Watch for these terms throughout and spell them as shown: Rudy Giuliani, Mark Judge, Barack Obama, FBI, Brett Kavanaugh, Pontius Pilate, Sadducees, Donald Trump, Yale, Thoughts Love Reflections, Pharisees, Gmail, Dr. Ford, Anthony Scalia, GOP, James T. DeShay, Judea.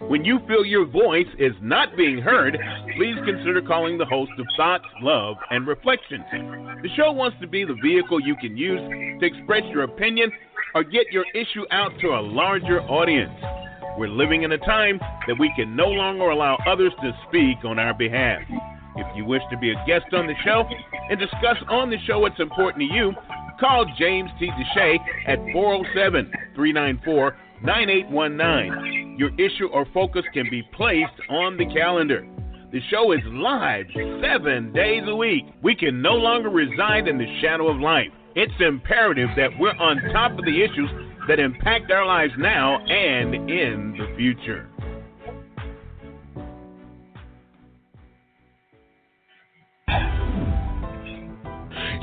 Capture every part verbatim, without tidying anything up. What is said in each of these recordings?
When you feel your voice is not being heard, please consider calling the host of Thoughts, Love, and Reflections. The show wants to be the vehicle you can use to express your opinion or get your issue out to a larger audience. We're living in a time that we can no longer allow others to speak on our behalf. If you wish to be a guest on the show and discuss on the show what's important to you, call James T. DeShay at four oh seven, three nine four, nine eight one nine. Your issue or focus can be placed on the calendar. The show is live seven days a week. We can no longer reside in the shadow of life. It's imperative that we're on top of the issues that impact our lives now and in the future.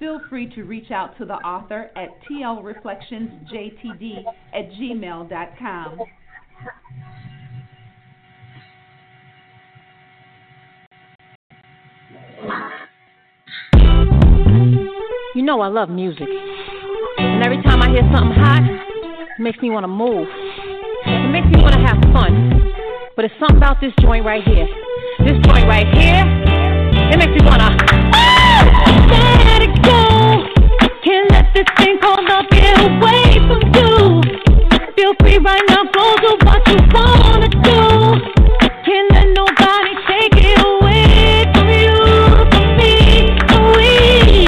Feel free to reach out to the author at t l reflections j t d at gmail dot com. You know I love music, and every time I hear something hot, it makes me want to move. It makes me want to have fun. But it's something about this joint right here. This joint right here, it makes me wanna oh, let it go. Can't let this thing called love get away from you. Feel free right now, go do what you wanna do. Can't let nobody take it away from you, from me, from we.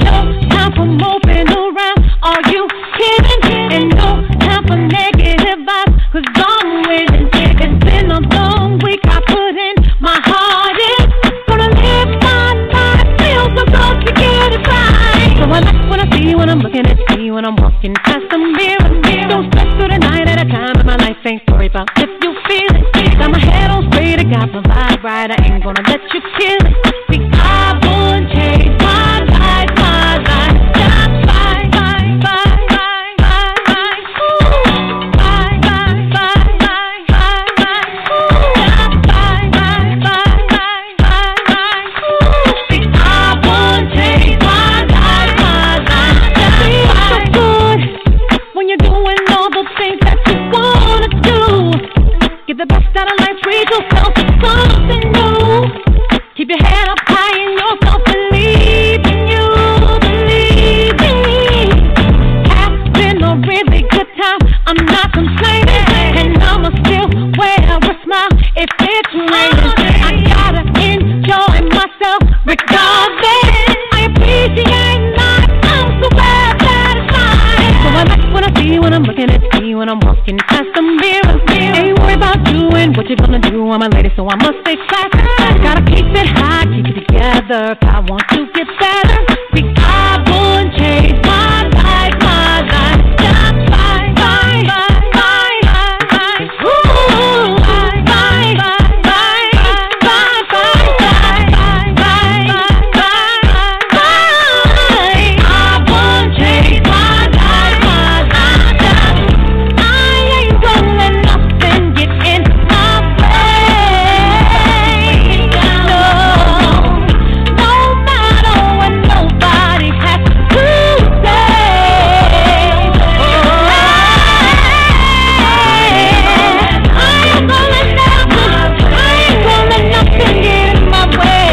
No time for moping around, are you kidding? And no time for negative vibes, cause I'm winning. It's been a long week, I put in my heart in. Gonna live my life, feel so close to getting right. So I like what I see when I'm looking at you, when I'm walking past the mirror, mirror. Don't stress through the night at a time, and my life ain't worried about if you feel it. Got my head on straight, I got my vibe right, I ain't gonna let you kill it. Because I won't change my life, my life. Stop, bye, bye, bye, bye, bye, bye, ooh. Doing all the things that you wanna do, get the best out of life. Read yourself to something new. Keep your head up high in yourself. Believe in you. Believe in me. Has been a really good time. I'm not complaining. And I'ma still wear a smile if it's raining. I gotta enjoy myself regardless. I appreciate life. I'm so well satisfied. So I like what I see when I'm looking at me, when I'm walking past the mirror. Ain't worried about doing what you're gonna do. I'm a lady, so I must stay classy. I gotta keep it high, keep it together. If I want to get better, we gotta go and change my life, my life. Stop, bye, bye, bye, bye, bye. Ooh, bye, bye, bye, bye, bye, bye, bye, bye, bye, bye. I want to change my life, my life. I ain't gonna let nothing get in my way.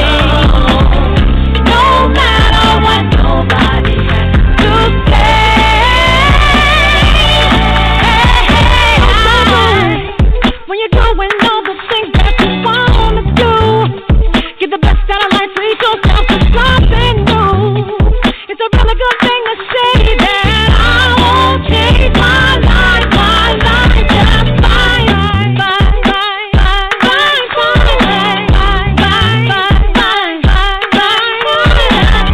No, no matter what nobody has to say. I ain't gonna let nothing, I ain't gonna let nothing get in my way. No matter what nobody has to say. When you're doing all the things that you wanna do, get the best out of life, reach yourself to something new. It's a really good thing to say that I won't change my life, my life. Just bye, bye, bye, bye, bye, bye, bye, bye, bye, bye, bye, bye, bye, bye. I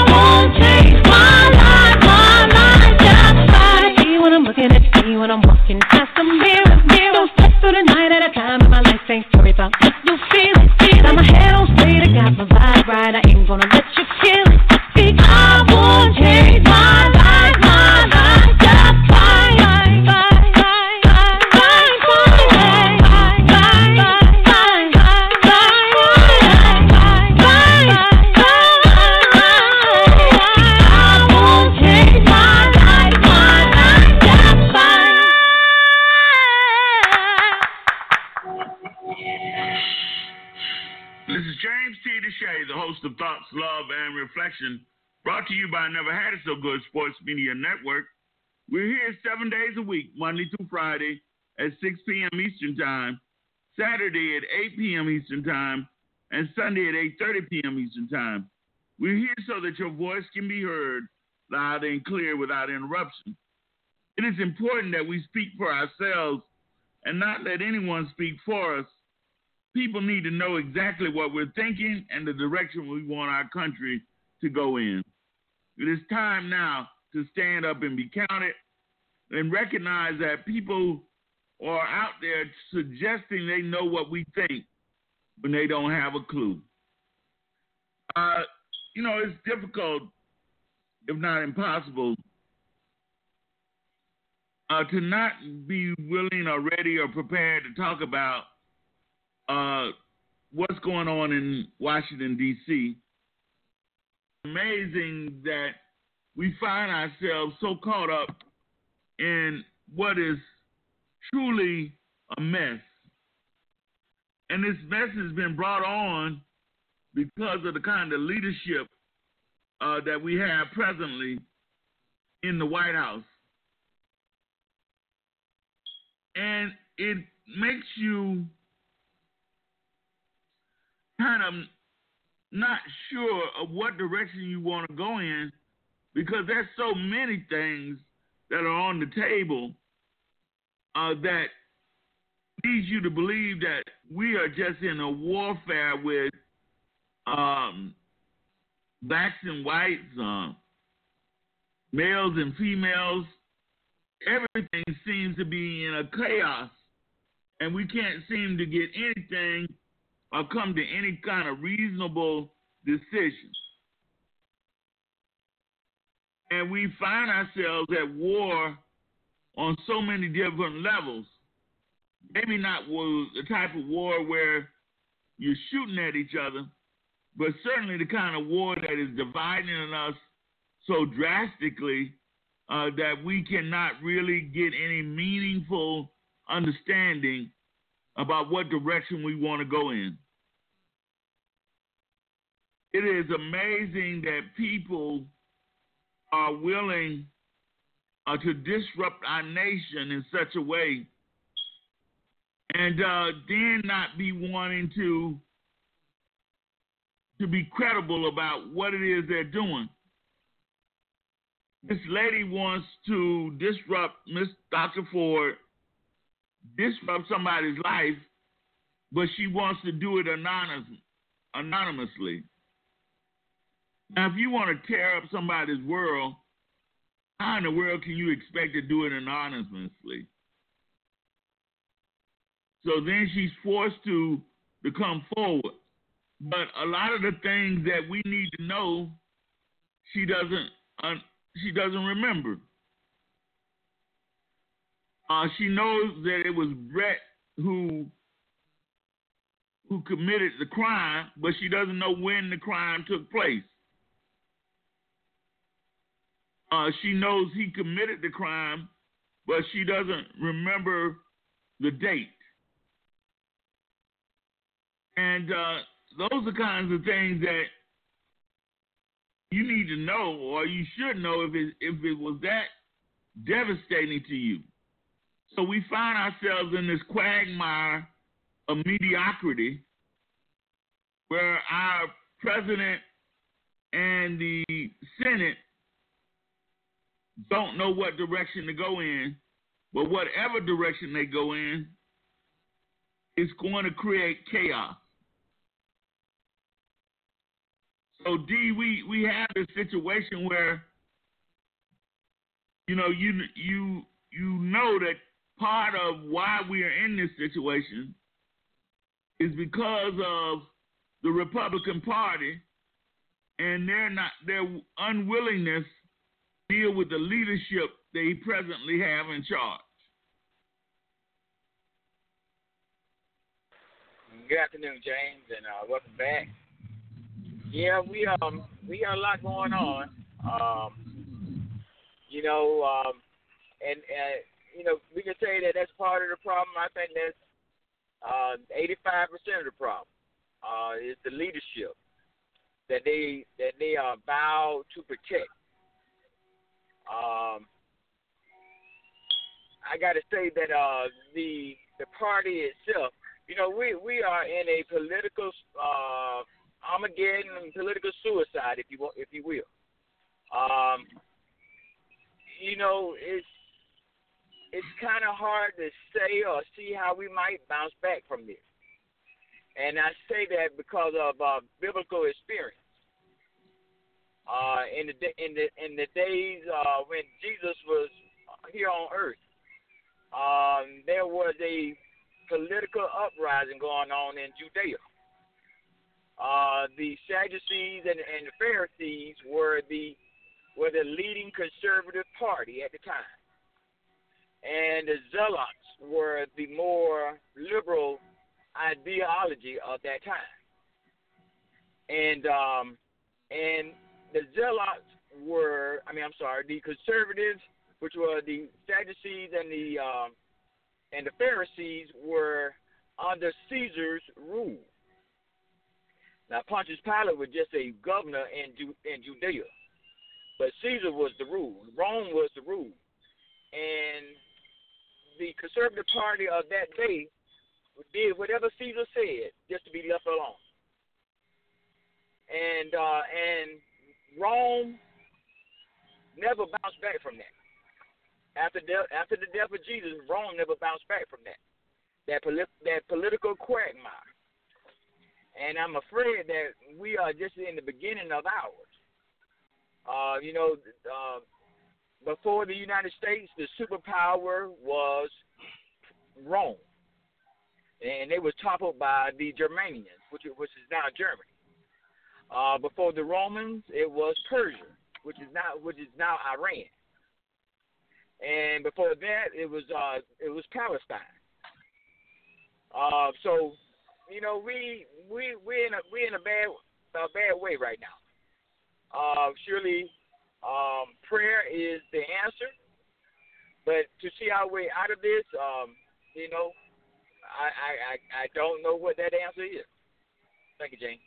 won't change my life, my life. Just bye. See when I'm looking at me, when I'm walking past the mirror, mirror. Don't step through the night at a time. My life ain't worried about what you feel it. I'm a head on straight, I got my vibe right. I ain't gonna let you kill it. See, I won't change my life, my life. Just bye, bye, bye, bye, bye, bye, bye, bye, bye, bye, bye, bye, bye, bye. I won't change my life, my life. Just bye. This is James T. DeShay, the host of Thoughts, Love, and Reflection, brought to you by Never Had It So Good Sports Media Network. We're here seven days a week, Monday through Friday at six p.m. Eastern Time, Saturday at eight p.m. Eastern Time, and Sunday at eight thirty p.m. Eastern Time. We're here so that your voice can be heard loud and clear without interruption. It is important that we speak for ourselves and not let anyone speak for us. People need to know exactly what we're thinking and the direction we want our country to go in. It is time now to stand up and be counted and recognize that people are out there suggesting they know what we think when they don't have a clue. Uh, you know, it's difficult, if not impossible, uh, to not be willing or ready or prepared to talk about Uh, what's going on in Washington, D C. Amazing that we find ourselves so caught up in what is truly a mess. And this mess has been brought on because of the kind of leadership uh, that we have presently in the White House. And it makes you kind of not sure of what direction you want to go in, because there's so many things that are on the table uh, that leads you to believe that we are just in a warfare with um, blacks and whites, uh, males and females. Everything seems to be in a chaos, and we can't seem to get anything or come to any kind of reasonable decision. And we find ourselves at war on so many different levels. Maybe not the type of war where you're shooting at each other, but certainly the kind of war that is dividing us so drastically uh, that we cannot really get any meaningful understanding about what direction we want to go in. It is amazing that people are willing uh, to disrupt our nation in such a way and uh, then not be wanting to to be credible about what it is they're doing. This lady wants to disrupt Miss Doctor Ford, disrupt somebody's life, but she wants to do it anonymous, anonymously. Now, if you want to tear up somebody's world, how in the world can you expect to do it anonymously? So then she's forced to, to come forward. But a lot of the things that we need to know, she doesn't uh, she doesn't remember. Uh, she knows that it was Brett who who committed the crime, but she doesn't know when the crime took place. Uh, she knows he committed the crime, but she doesn't remember the date. And uh, those are kinds of things that you need to know, or you should know if it, if it was that devastating to you. So we find ourselves in this quagmire of mediocrity where our president and the Senate don't know what direction to go in, but whatever direction they go in, it's going to create chaos. So, D, we, we have this situation where, you know, you you you know that part of why we are in this situation is because of the Republican Party and their not their unwillingness to deal with the leadership they presently have in charge. Good afternoon, James, and uh, welcome back. Yeah, we um we got a lot going on, um, you know, um, and uh, you know we can say that that's part of the problem. I think that's uh, eighty-five percent of the problem uh, is the leadership that they that they are vowed to protect. Um, I got to say that uh, the the party itself, you know, we we are in a political. Uh, Armageddon, political suicide, if you want, if you will. Um, you know, it's it's kind of hard to say or see how we might bounce back from this. And I say that because of uh, biblical experience. Uh, in the in the in the days uh, when Jesus was here on earth, um, there was a political uprising going on in Judea. Uh, the Sadducees and, and the Pharisees were the were the leading conservative party at the time, and the Zealots were the more liberal ideology of that time. And um, and the Zealots were, I mean, I'm sorry, the conservatives, which were the Sadducees and the um, and the Pharisees, were under Caesar's rule. Now, Pontius Pilate was just a governor in, Ju- in Judea, but Caesar was the rule. Rome was the rule. And the conservative party of that day did whatever Caesar said just to be left alone. And, uh, and Rome never bounced back from that. After, de- after the death of Jesus, Rome never bounced back from that, that, poli- that political quagmire. And I'm afraid that we are just in the beginning of ours. Uh, you know, uh, before the United States, the superpower was Rome. And they were toppled by the Germanians, which, which is now Germany. Uh, before the Romans, it was Persia, which is now, which is now Iran. And before that, it was, uh, it was Palestine. Uh, so... You know, we we we in a we in a bad a bad way right now. Uh, surely Um, prayer is the answer. But to see our way out of this, um, you know, I, I, I, I don't know what that answer is. Thank you, James.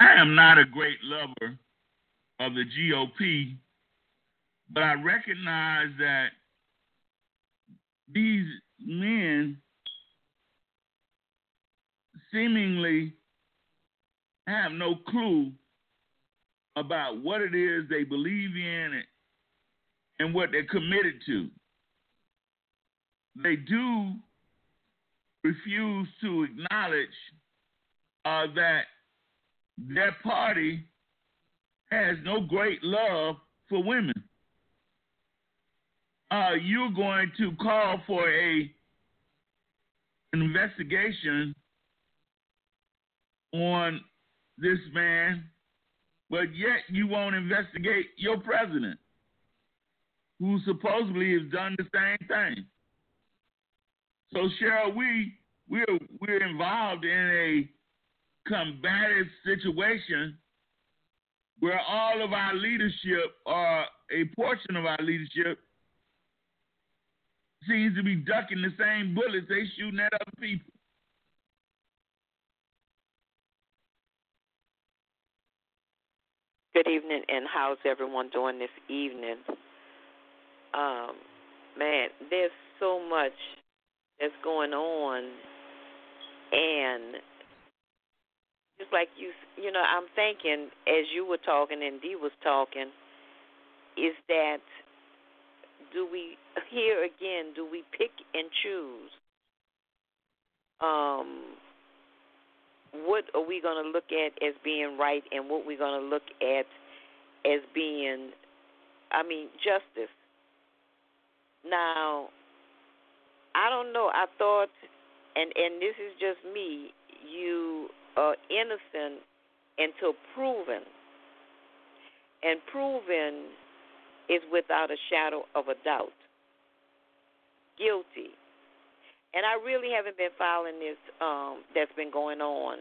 I am not a great lover of the G O P, but I recognize that these men seemingly have no clue about what it is they believe in and what they're committed to. They do refuse to acknowledge uh, that their party has no great love for women. Uh, you're going to call for a investigation on this man, but yet you won't investigate your president, who supposedly has done the same thing. So, Cheryl, we we're we're involved in a combative situation where all of our leadership, or a portion of our leadership, seems to be ducking the same bullets they shooting at other people. Good evening, and how's everyone doing this evening? Um, man, there's so much that's going on, and just like you, you know, I'm thinking as you were talking and Dee was talking, is that do we, here again, do we pick and choose? Um, what are we going to look at as being right, and what we're going to look at as being, I mean, justice? Now, I don't know, I thought, and, and this is just me, you are innocent until proven. And proven is without a shadow of a doubt. Guilty. And I really haven't been following this um, that's been going on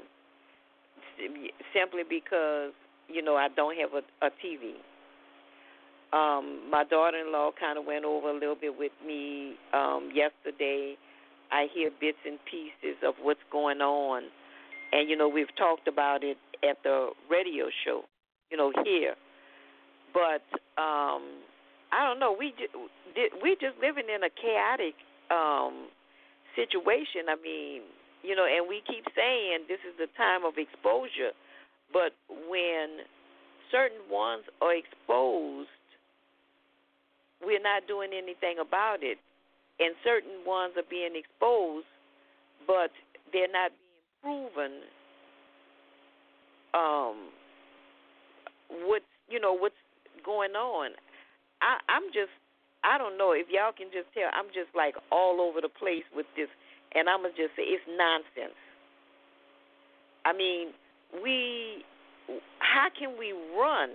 simply because, you know, I don't have a, a T V. Um, my daughter-in-law kind of went over a little bit with me um, yesterday. I hear bits and pieces of what's going on. And, you know, we've talked about it at the radio show, you know, here. But um, I don't know. We just, we're just living in a chaotic um, situation. I mean, you know, and we keep saying this is the time of exposure. But when certain ones are exposed, we're not doing anything about it. And certain ones are being exposed, but they're not being proven um, what's, you know, what's going on. I, I'm just, I don't know if y'all can just tell, I'm just like all over the place with this, and I'm going to just say it's nonsense. I mean, we, how can we run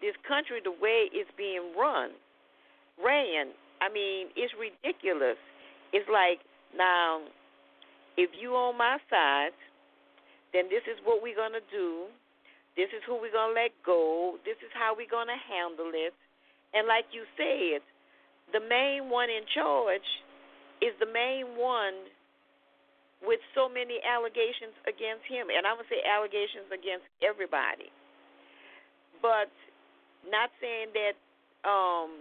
this country the way it's being run? Ran, I mean, it's ridiculous. It's like, now, if you on my side, then this is what we're going to do. This is who we're going to let go. This is how we're going to handle it. And like you said, the main one in charge is the main one with so many allegations against him. And I would say allegations against everybody. But not saying that um,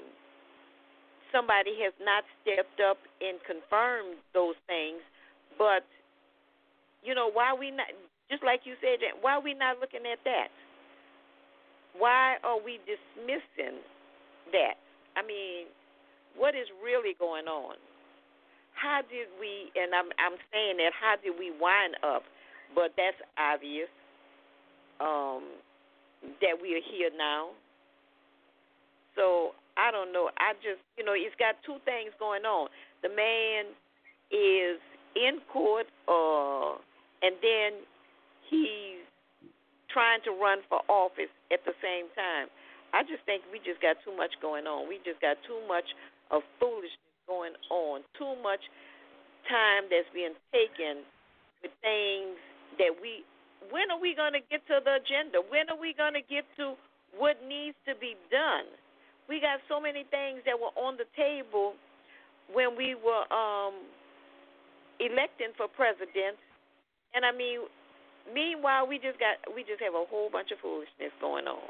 somebody has not stepped up and confirmed those things, but, you know, why we not, just like you said, why are we not looking at that? Why are we dismissing that? I mean, what is really going on? How did we, and I'm, I'm saying that, how did we wind up? But that's obvious um, that we are here now. So I don't know. I just, you know, it's got two things going on. The man is in court, uh, and then he's trying to run for office at the same time. I just think we just got too much going on. We just got too much of foolishness going on, too much time that's being taken with things that we, when are we going to get to the agenda? When are we going to get to what needs to be done. We got so many things that were on the table when we were um, electing for president, and I mean, meanwhile we just got we just have a whole bunch of foolishness going on,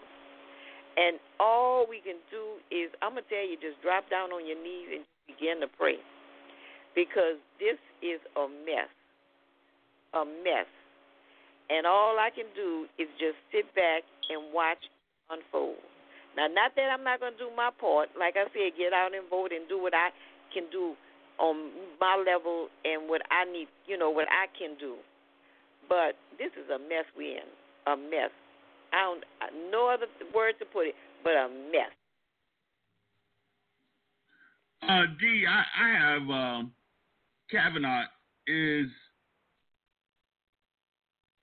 and all we can do is, I'm gonna tell you, just drop down on your knees and begin to pray, because this is a mess, a mess, and all I can do is just sit back and watch it unfold. Now, not that I'm not going to do my part. Like I said, get out and vote and do what I can do on my level and what I need, you know, what I can do. But this is a mess we're in, a mess. I don't, no other word to put it, but a mess. Uh, D, I, I have um, Kavanaugh is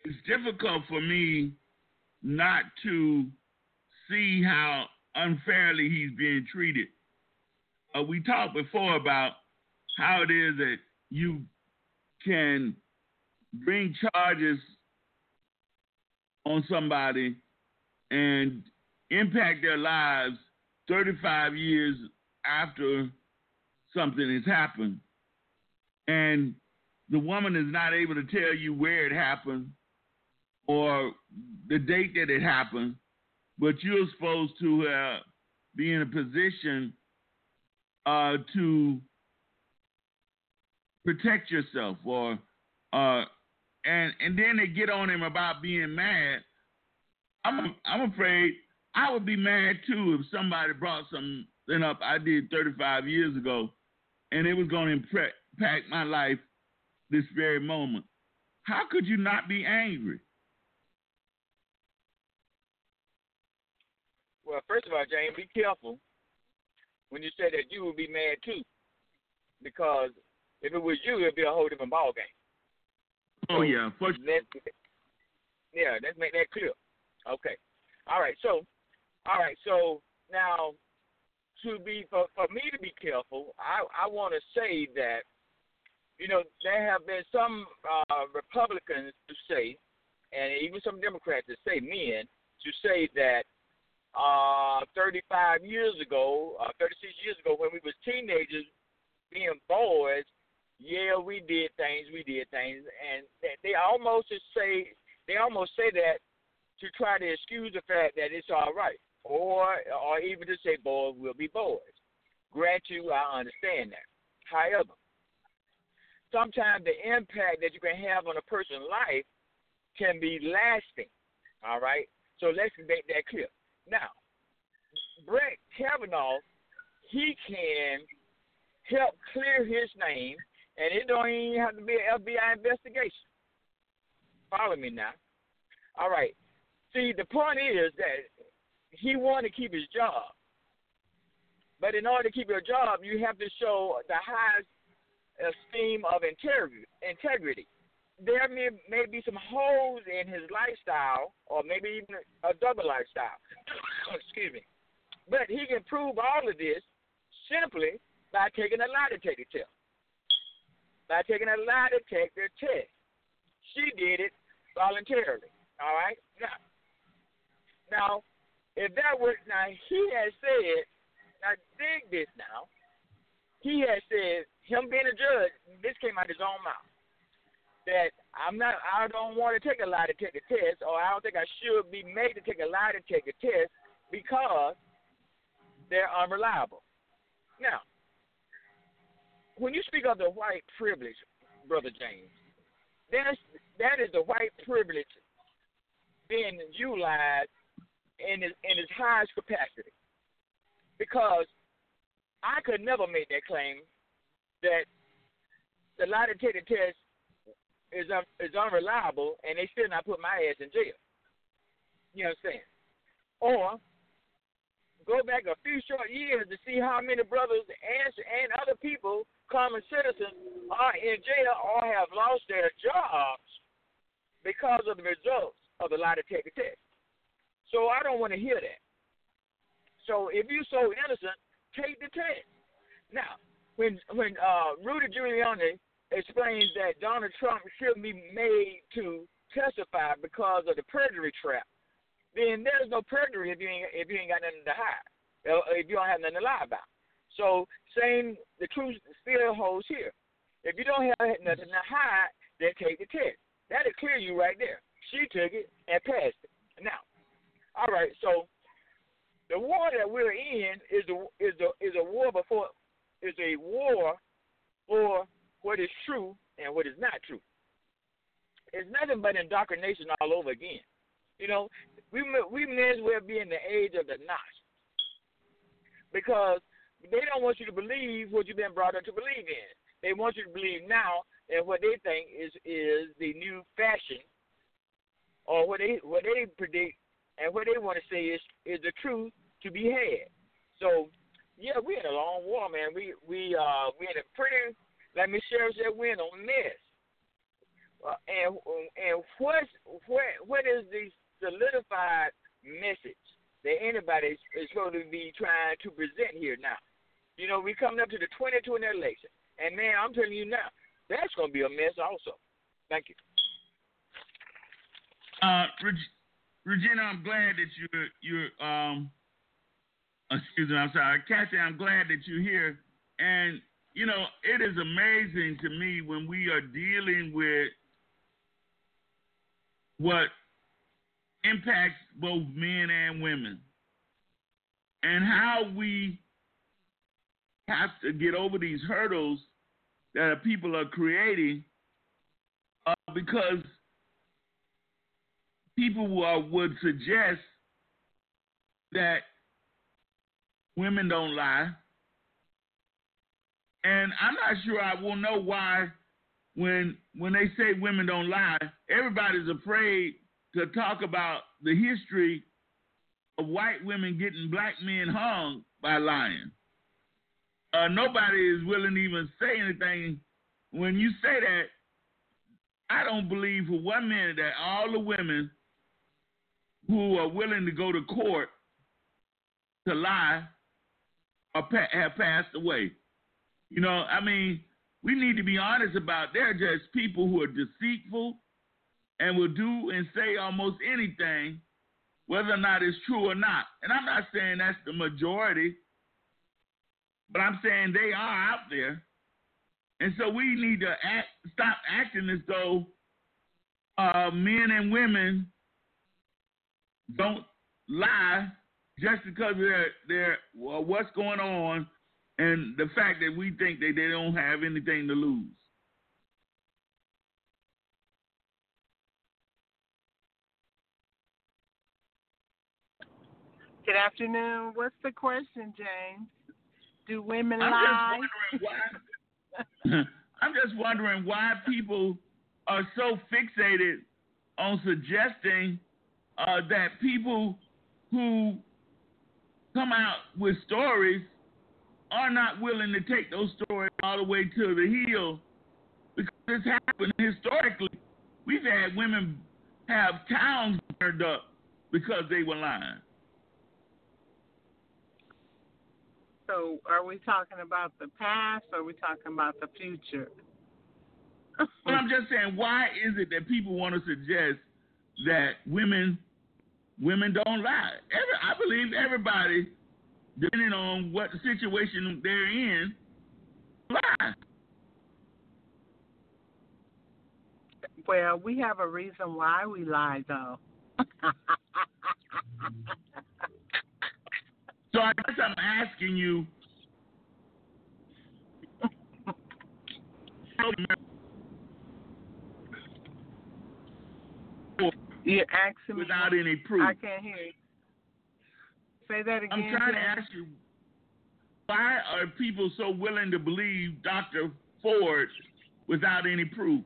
it's difficult for me not to see how unfairly he's being treated. Uh, we talked before about how it is that you can bring charges on somebody and impact their lives thirty-five years after something has happened. And the woman is not able to tell you where it happened or the date that it happened, but you're supposed to uh, be in a position uh, to protect yourself, or uh, and and then they get on him about being mad. I'm I'm afraid I would be mad too if somebody brought something up I did thirty-five years ago, and it was going to impact my life this very moment. How could you not be angry? Well, first of all, James, be careful when you say that you would be mad too, because if it was you, it'd be a whole different ball game. Oh so yeah, first. Let's, yeah, let's make that clear. Okay, all right. So, all right. So now, to be for, for me to be careful, I I want to say that, you know, there have been some uh, Republicans to say, and even some Democrats to say, men to say that. Uh, thirty-five years ago, uh, thirty-six years ago, when we was teenagers, being boys, yeah, we did things, we did things, and they almost say they almost say that to try to excuse the fact that it's all right, or or even to say boys will be boys. Grant you, I understand that. However, sometimes the impact that you can have on a person's life can be lasting. All right, so let's make that clear. Now, Brett Kavanaugh, he can help clear his name, and it don't even have to be an F B I investigation. Follow me now. All right. See, the point is that he wanted to keep his job. But in order to keep your job, you have to show the highest esteem of integrity. There may, may be some holes in his lifestyle, or maybe even a, a double lifestyle. Excuse me. But he can prove all of this simply by taking a lie detector test. By taking a lie detector test. She did it voluntarily. All right? Now, now if that were, now he has said, now dig this now, he has said, him being a judge, this came out of his own mouth, that I'm not, I don't want to take a lie detector test, or I don't think I should be made to take a lie detector test because they're unreliable. Now, when you speak of the white privilege, Brother James, that's, that is the white privilege being utilized in its, in its highest capacity, because I could never make that claim that the lie detector test Is, un- is unreliable, and they still not put my ass in jail. You know what I'm saying? Or go back a few short years to see how many brothers and, and other people, common citizens, are in jail or have lost their jobs because of the results of the lie detector test. So I don't want to hear that. So if you're so innocent, take the test. Now, when when uh, Rudy Giuliani explains that Donald Trump shouldn't be made to testify because of the perjury trap. then there's no perjury if you ain't, if you ain't got nothing to hide, if you don't have nothing to lie about. So same, the truth still holds here. If you don't have nothing to hide, then take the test. That'll clear you right there. She took it and passed it. Now, all right, so the war that we're in is a, is a, is a war before is a war for what is true and what is not true. It's nothing but indoctrination all over again. You know, we we may as well be in the age of the Nazis, because they don't want you to believe what you've been brought up to believe in. They want you to believe now in what they think is, is the new fashion, or what they what they predict and what they want to say is is the truth to be had. So yeah, we in a long war, man. We we uh we in a pretty, let me share that win on this. Uh, and and what what what is the solidified message that anybody is going to be trying to present here now? You know, we coming up to the twenty twenty election, and man, I'm telling you now, that's going to be a mess also. Thank you. Uh, Reg- Regina, I'm glad that you're you're um. Excuse me, I'm sorry, Kathy. I'm glad that you're here, and you know it is amazing to me when we are dealing with what impacts both men and women, and how we have to get over these hurdles that people are creating, uh, because people are, would suggest that women don't lie, and I'm not sure I will know why when when they say women don't lie, everybody's afraid to talk about the history of white women getting black men hung by lying. Uh, nobody is willing to even say anything. When you say that, I don't believe for one minute that all the women who are willing to go to court to lie are pa- have passed away. You know, I mean, we need to be honest about, they're just people who are deceitful and will do and say almost anything, whether or not it's true or not. And I'm not saying that's the majority, but I'm saying they are out there. And so we need to act, stop acting as though uh, men and women don't lie just because they're, they're well, what's going on and the fact that we think that they don't have anything to lose. Good afternoon. What's the question, James? Do women I'm lie? Just wondering why, I'm just wondering why people are so fixated on suggesting uh, that people who come out with stories are not willing to take those stories all the way to the hill, because it's happened historically. We've had women have towns burned up because they were lying. So are we talking about the past or are we talking about the future? Well, I'm just saying, why is it that people want to suggest that women women don't lie? Every, I believe everybody, depending on what situation they're in, lie. Well, we have a reason why we lie, though. So I guess I'm asking you, you're asking without me, any proof. I can't hear you. Say that again. I'm trying to ask you, why are people so willing to believe Doctor Ford without any proof?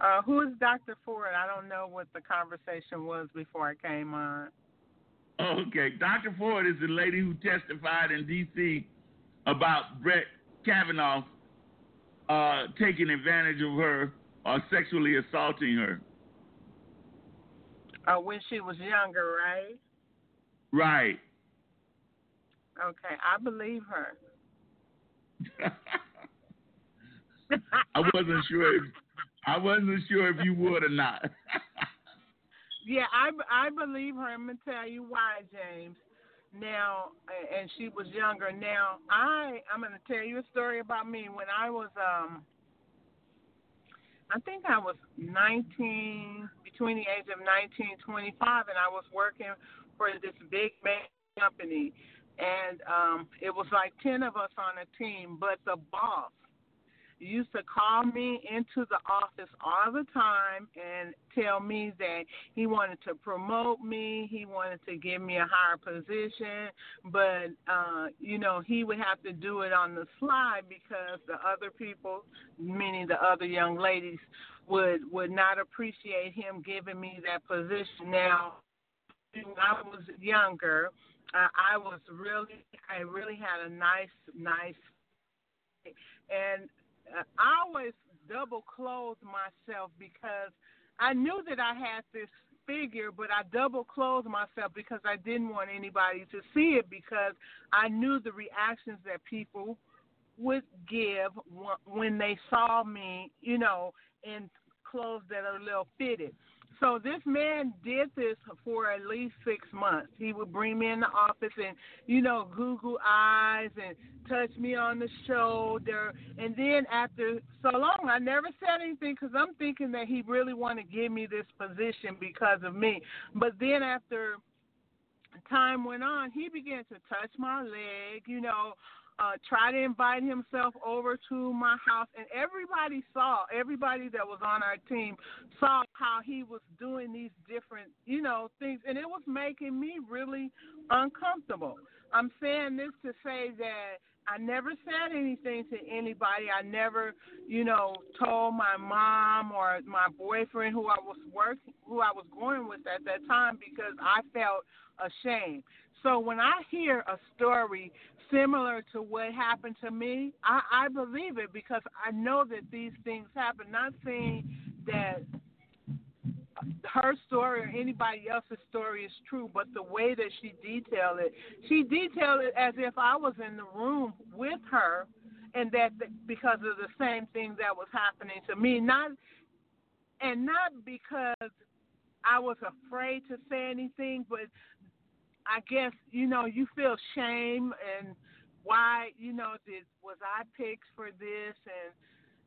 Uh, who is Doctor Ford? I don't know what the conversation was before I came on. Okay, Doctor Ford is the lady who testified in D C about Brett Kavanaugh uh, taking advantage of her or sexually assaulting her. Uh, when she was younger, right? Right. Okay, I believe her. I wasn't sure. If, I wasn't sure if you would or not. Yeah, I, I believe her. I'm going to tell you why, James. Now, and she was younger. Now, I, I'm going to tell you a story about me. When I was, um, I think I was nineteen, between the age of nineteen and twenty-five, and I was working for this big man company. And um, it was like ten of us on a team, but the boss used to call me into the office all the time and tell me that he wanted to promote me, he wanted to give me a higher position, but, uh, you know, he would have to do it on the slide because the other people, meaning the other young ladies, would, would not appreciate him giving me that position. Now, when I was younger, uh, I was really, I really had a nice, nice, and I always double-clothed myself because I knew that I had this figure, but I double-clothed myself because I didn't want anybody to see it because I knew the reactions that people would give when they saw me, you know, in clothes that are a little fitted. So this man did this for at least six months. He would bring me in the office and, you know, goo-goo eyes and touch me on the shoulder. And then after so long, I never said anything because I'm thinking that he really wanted to give me this position because of me. But then after time went on, he began to touch my leg, you know, Uh, try to invite himself over to my house, and everybody saw, everybody that was on our team saw how he was doing these different, you know, things, and it was making me really uncomfortable. I'm saying this to say that I never said anything to anybody. I never, you know, told my mom or my boyfriend who I was working, who I was going with at that time because I felt ashamed. So when I hear a story similar to what happened to me, I, I believe it because I know that these things happen. Not saying that her story or anybody else's story is true, but the way that she detailed it, she detailed it as if I was in the room with her and that the, because of the same thing that was happening to me. Not and not because I was afraid to say anything, but I guess, you know, you feel shame and why, you know, did was I picked for this? And,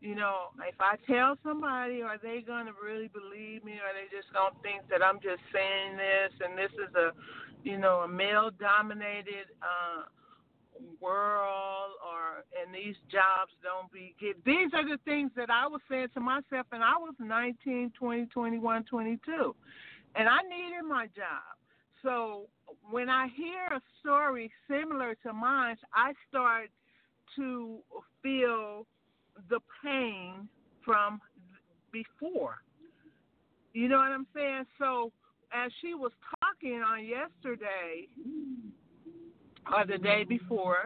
you know, if I tell somebody, are they going to really believe me? Or are they just going to think that I'm just saying this? And this is a, you know, a male-dominated uh, world or and these jobs don't be get. These are the things that I was saying to myself, and I was nineteen, twenty, twenty-one, twenty-two. And I needed my job. So when I hear a story similar to mine, I start to feel the pain from before. You know what I'm saying? So as she was talking on yesterday or the day before,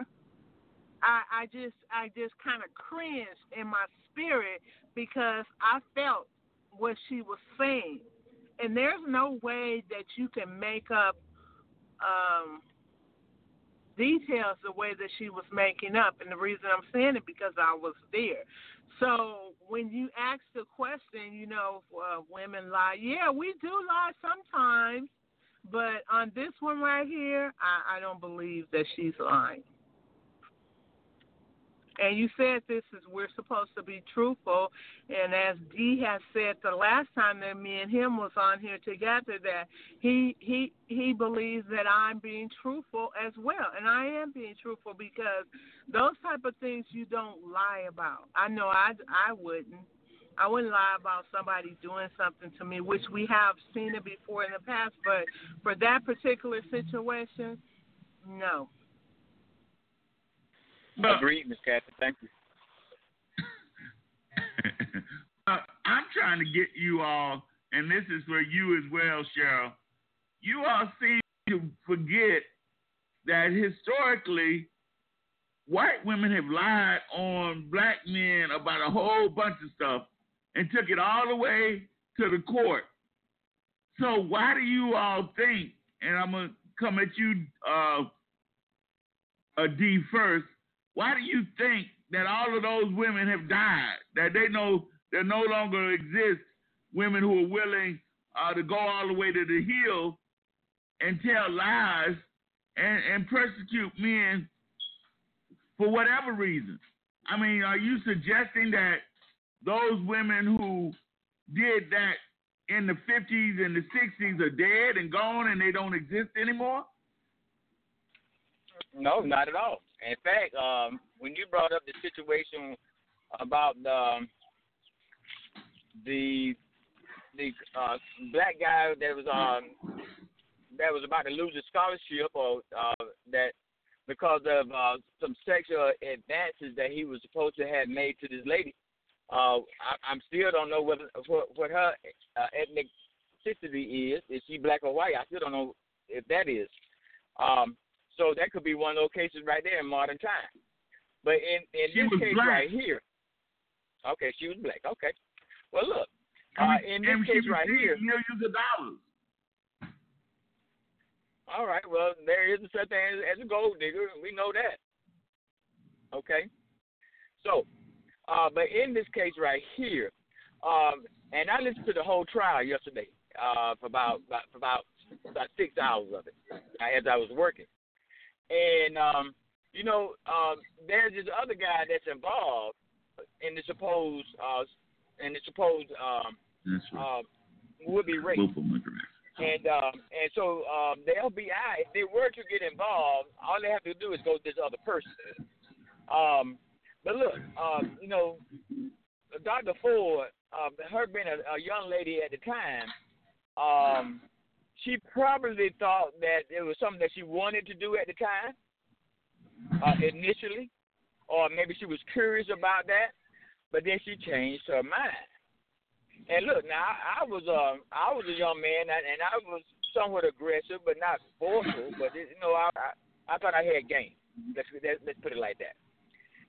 I, I just I just kind of cringed in my spirit because I felt what she was saying. And there's no way that you can make up um, details the way that she was making up. And the reason I'm saying it because I was there. So when you ask the question, you know, uh, women lie. Yeah, we do lie sometimes. But on this one right here, I, I don't believe that she's lying. And you said this is we're supposed to be truthful, and as Dee has said the last time that me and him was on here together, that he he he believes that I'm being truthful as well, and I am being truthful because those type of things you don't lie about. I know I, I wouldn't. I wouldn't lie about somebody doing something to me, which we have seen it before in the past, but for that particular situation, no. Well, agreed, Miz Catherine. Thank you. uh, I'm trying to get you all, and this is for you as well, Cheryl. You all seem to forget that historically, white women have lied on black men about a whole bunch of stuff and took it all the way to the court. So why do you all think, and I'm going to come at you, uh, uh, D first, why do you think that all of those women have died, that they know they no longer exist, women who are willing uh, to go all the way to the hill and tell lies and, and persecute men for whatever reason. I mean, are you suggesting that those women who did that in the fifties and the sixties are dead and gone and they don't exist anymore? No, not at all. In fact, um, when you brought up the situation about the the, the uh, black guy that was um, that was about to lose his scholarship or uh, that because of uh, some sexual advances that he was supposed to have made to this lady, uh, I I'm still don't know whether what, what her uh, ethnicity is. Is she black or white? I still don't know if that is. Um, So that could be one of those cases right there in modern time. But in, in this case black. right here, okay, she was black. Okay. Well, look, uh, in this case right here, millions of dollars. All right. Well, there isn't such thing as, as a gold digger. We know that. Okay. So, uh, but in this case right here, um, and I listened to the whole trial yesterday uh, for about for about about six hours of it as I was working. And, um, you know, um, there's this other guy that's involved in the supposed, uh, in the supposed, um, right. uh, would be rape. And, um, and so um, the F B I, if they were to get involved, all they have to do is go to this other person. Um, but look, um, you know, Doctor Ford, uh, her being a, a young lady at the time, um, she probably thought that it was something that she wanted to do at the time, uh, initially, or maybe she was curious about that, but then she changed her mind. And look, now I, I was a I was a young man, and I was somewhat aggressive, but not forceful. But you know, I I, I thought I had game. Let's let's put it like that.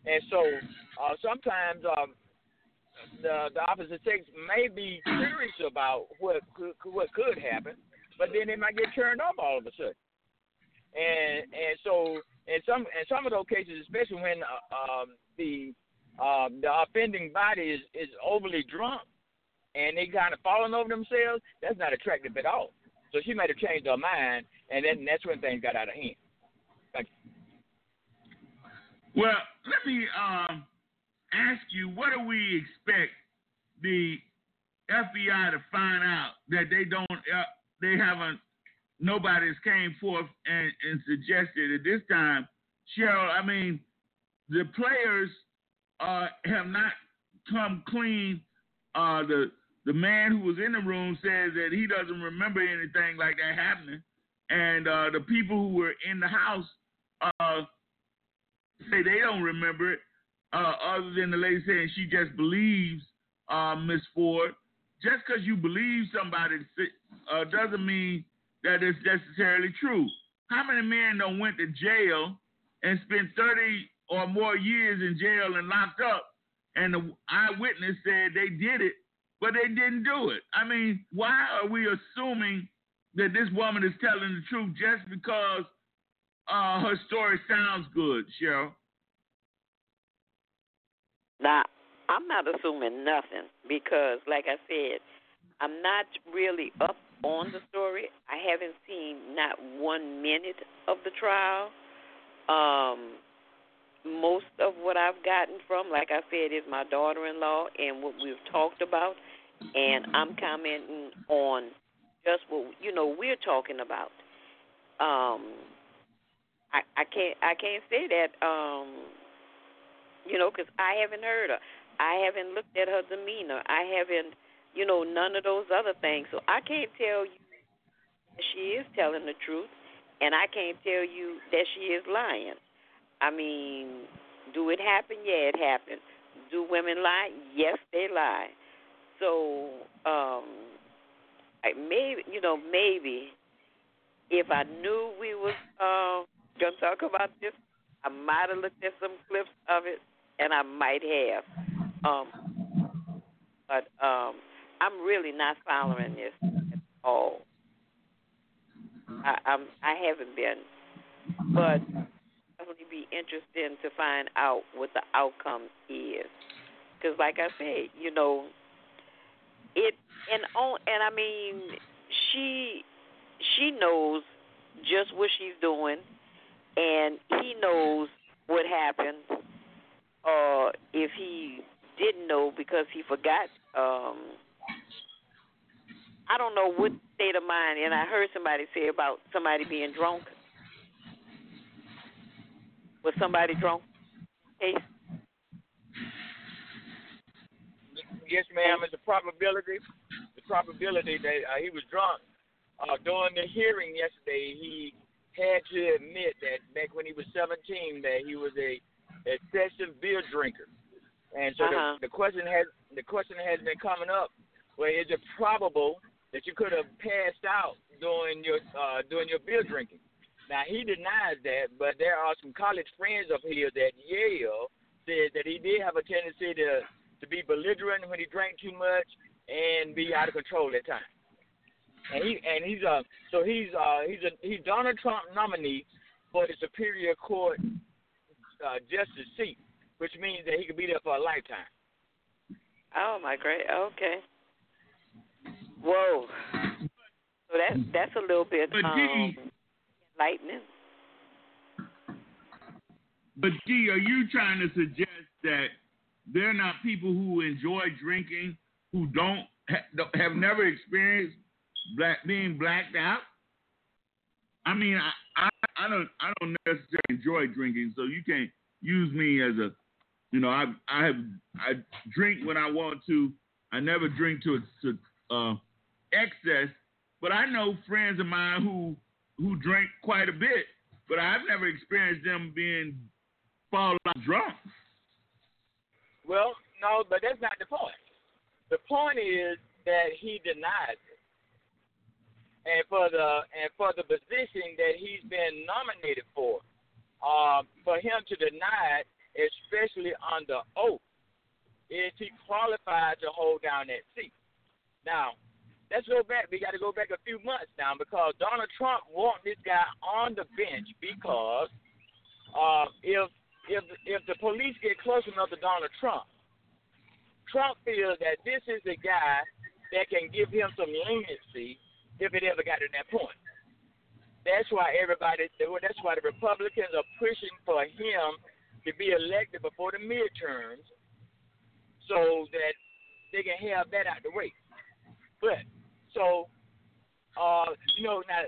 And so uh, sometimes. Um, The, the opposite sex may be curious about what could, what could happen, but then they might get turned off all of a sudden. And and so in some in some of those cases, especially when uh, um, the uh, the offending body is, is overly drunk and they kind of falling over themselves, that's not attractive at all. So she might have changed her mind, and then that's when things got out of hand. Thank you. Well, let me. Um... ask you, what do we expect the F B I to find out that they don't, uh, they haven't, nobody's came forth and, and suggested at this time? Cheryl, I mean, the players uh, have not come clean. Uh, the the man who was in the room says that he doesn't remember anything like that happening, and uh, the people who were in the house uh, say they don't remember it. Uh, other than the lady saying she just believes uh, Miss Ford. Just because you believe somebody uh, doesn't mean that it's necessarily true. How many men don't went to jail and spent thirty or more years in jail and locked up, and the eyewitness said they did it, but they didn't do it? I mean, why are we assuming that this woman is telling the truth just because uh, her story sounds good, Cheryl? Now, I'm not assuming nothing because, like I said, I'm not really up on the story. I haven't seen not one minute of the trial. Um, most of what I've gotten from, like I said, is my daughter-in-law and what we've talked about, and I'm commenting on just what, you know, we're talking about. Um, I, I can't, I can't say that... Um, You know, because I haven't heard her. I haven't looked at her demeanor. I haven't, you know, none of those other things. So I can't tell you that she is telling the truth, and I can't tell you that she is lying. I mean, do it happen? Yeah, it happened. Do women lie? Yes, they lie. So um, I maybe, you know, maybe if I knew we was uh, going to talk about this, I might have looked at some clips of it, and I might have. Um, but um, I'm really not following this at all. I, I'm, I haven't been. But I would be interested to find out what the outcome is. Because like I said, you know, it and on, and I mean, she she knows just what she's doing, and he knows what happened. Uh, if he didn't know because he forgot, um, I don't know what state of mind. And I heard somebody say about somebody being drunk. Was somebody drunk? Hey. Yes, ma'am. It's a probability. The probability that uh, he was drunk. Uh, during the hearing yesterday, he had to admit that back when he was seventeen, that he was a excessive beer drinker. And so uh-huh. the, the question has the question has been coming up. Well, is it probable that you could have passed out during your uh, during your beer drinking? Now, he denies that, but there are some college friends of his at Yale said that he did have a tendency to, to be belligerent when he drank too much and be out of control at times. And he and he's uh so he's uh he's a he's Donald Trump nominee for the Superior Court uh, justice seat, which means that he could be there for a lifetime. Oh my great! Okay. Whoa. So that that's a little bit um, lightning. But G, are you trying to suggest that they're not people who enjoy drinking, who don't have never experienced black being blacked out? I mean, I, I I don't I don't necessarily enjoy drinking, so you can't use me as a, you know, I I have I drink when I want to. I never drink to to Uh, excess, but I know friends of mine who who drink quite a bit, but I've never experienced them being fall out drunk. Well, no, but that's not the point. The point is that he denies it, and for the and for the position that he's been nominated for, uh, for him to deny it, especially under oath, is he qualified to hold down that seat? Now, let's go back. We got to go back a few months now because Donald Trump wants this guy on the bench because uh, if if if the police get close enough to Donald Trump, Trump feels that this is the guy that can give him some leniency if it ever got to that point. That's why everybody. That's why the Republicans are pushing for him to be elected before the midterms, so that they can have that out the way. But so, uh, you know, now,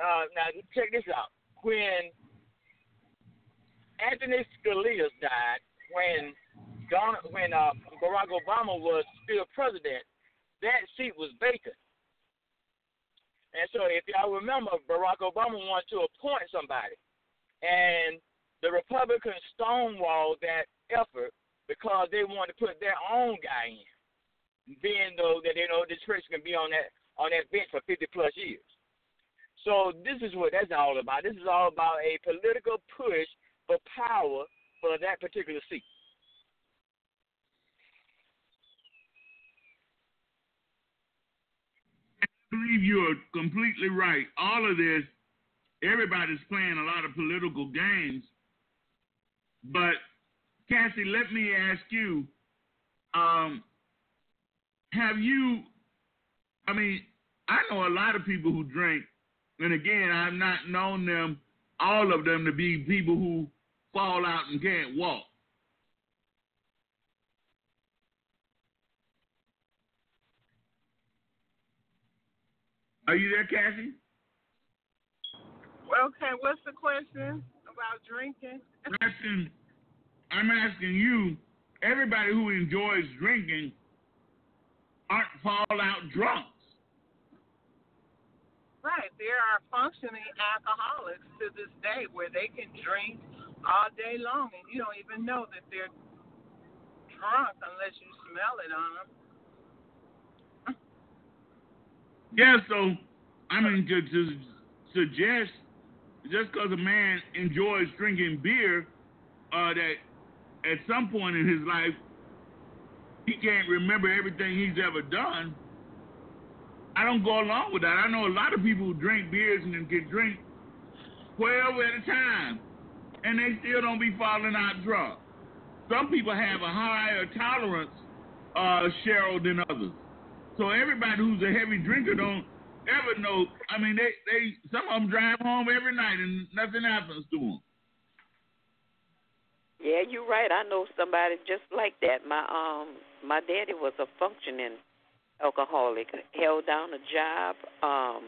uh, now check this out. When Anthony Scalia died, when Donald, when uh, Barack Obama was still president, that seat was vacant. And so, if y'all remember, Barack Obama wanted to appoint somebody, and the Republicans stonewalled that effort because they wanted to put their own guy in. Being though that they know this person can be on that on that bench for fifty plus years, so this is what that's all about. This is all about a political push for power for that particular seat. I believe you are completely right. All of this, everybody's playing a lot of political games. But Cassie, let me ask you. Um, Have you, I mean, I know a lot of people who drink, and again, I've not known them, all of them, to be people who fall out and can't walk. Are you there, Cassie? Well, okay, what's the question about drinking? I'm asking, I'm asking you, everybody who enjoys drinking aren't fallout drunks. Right. There are functioning alcoholics to this day where they can drink all day long and you don't even know that they're drunk unless you smell it on them. Yeah, so, I mean, to, to suggest just because a man enjoys drinking beer, uh, that at some point in his life, he can't remember everything he's ever done. I don't go along with that. I know a lot of people who drink beers and can drink twelve at a time, and they still don't be falling out drunk. Some people have a higher tolerance, uh, Cheryl, than others. So everybody who's a heavy drinker don't ever know. I mean, they, they some of them drive home every night and nothing happens to them. Yeah, you're right. I know somebody just like that. My um, my daddy was a functioning alcoholic, held down a job. Um,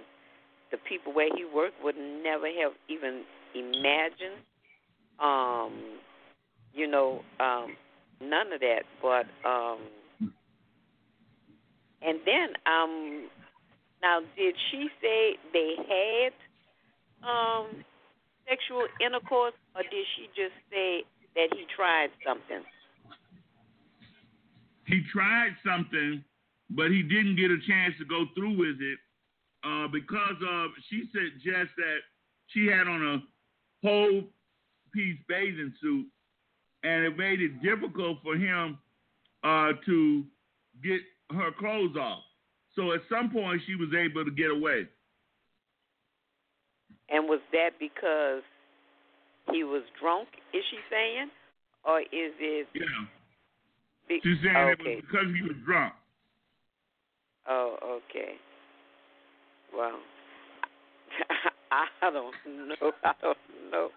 the people where he worked would never have even imagined, um, you know, um, none of that. But um, and then um, now did she say they had um sexual intercourse, or did she just say that he tried something? He tried something, but he didn't get a chance to go through with it uh, because of, she suggests that she had on a whole piece bathing suit, and it made it difficult for him uh, to get her clothes off. So at some point, she was able to get away. And was that because he was drunk, is she saying? Or is it... Yeah. Be- She's saying oh, okay. It was because he was drunk. Oh, okay. Well, I, I don't know. I don't know.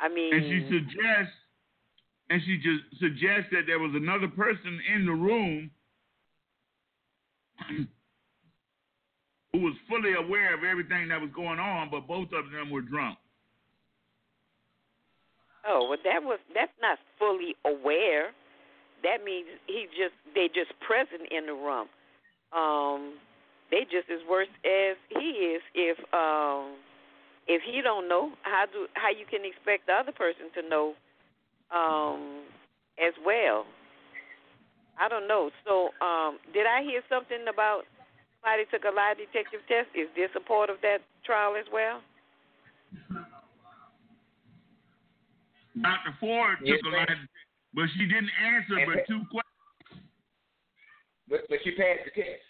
I mean... And she suggests, and she just suggests that there was another person in the room who was fully aware of everything that was going on, but both of them were drunk. Oh, well, that was that's not fully aware. That means he just they just present in the room. Um, they just as worse as he is. If um, if he don't know, how do how you can expect the other person to know um, as well? I don't know. So, um, did I hear something about somebody took a lie detective test? Is this a part of that trial as well? Doctor Ford yes, took a lie, but she didn't answer and but passed. two questions. But, but she passed the test.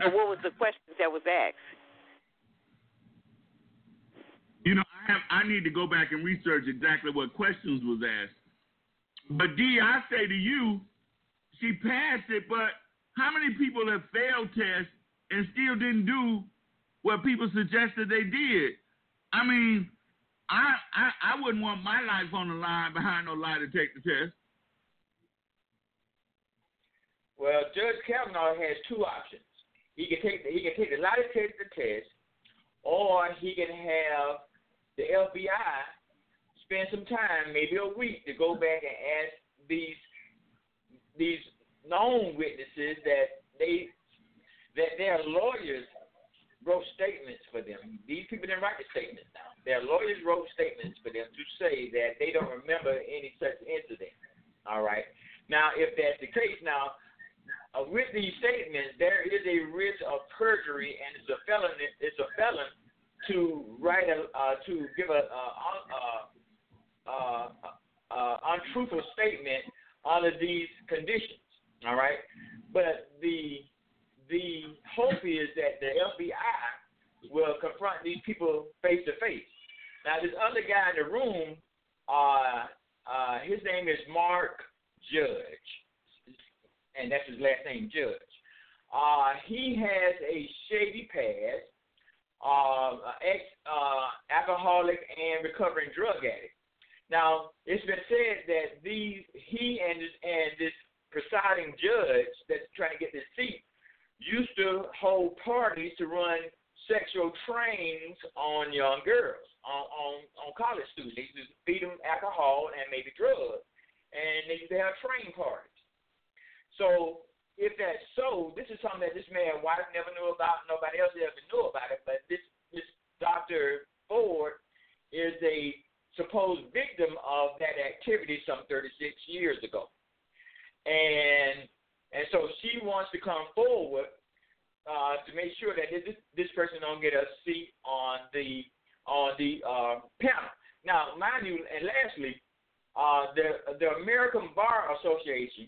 And what was the question that was asked? You know, I have, I need to go back and research exactly what questions was asked. But D, I say to you, she passed it, but how many people have failed tests and still didn't do what people suggested they did? I mean... I, I I wouldn't want my life on the line behind no lie detector test. Well, Judge Kavanaugh has two options. He can take the, he can take the lie detector test, or he can have the F B I spend some time, maybe a week, to go back and ask these these known witnesses that they that their lawyers wrote statements for them. These people didn't write the statements now. Their lawyers wrote statements for them to say that they don't remember any such incident. All right. Now, if that's the case, now, uh, with these statements, there is a risk of perjury, and it's a felon, it's a felon to write a, uh, to give a, uh, uh, uh, uh, untruthful statement under these conditions. All right. But the, The hope is that the F B I will confront these people face to face. Now, this other guy in the room, uh, uh, his name is Mark Judge, and that's his last name, Judge. Uh, he has a shady past, uh, ex uh, alcoholic and recovering drug addict. Now, it's been said that these he and this, and this presiding judge that's trying to get this seat used to hold parties to run sexual trains on young girls, on, on, on college students. They used to feed them alcohol and maybe drugs, and they used to have train parties. So if that's so, this is something that this man's wife never knew about, nobody else ever knew about it, but this, this Doctor Ford is a supposed victim of that activity some thirty-six years ago. And... And so she wants to come forward uh, to make sure that this this person don't get a seat on the on the uh, panel. Now, mind you, and lastly, uh, the the American Bar Association,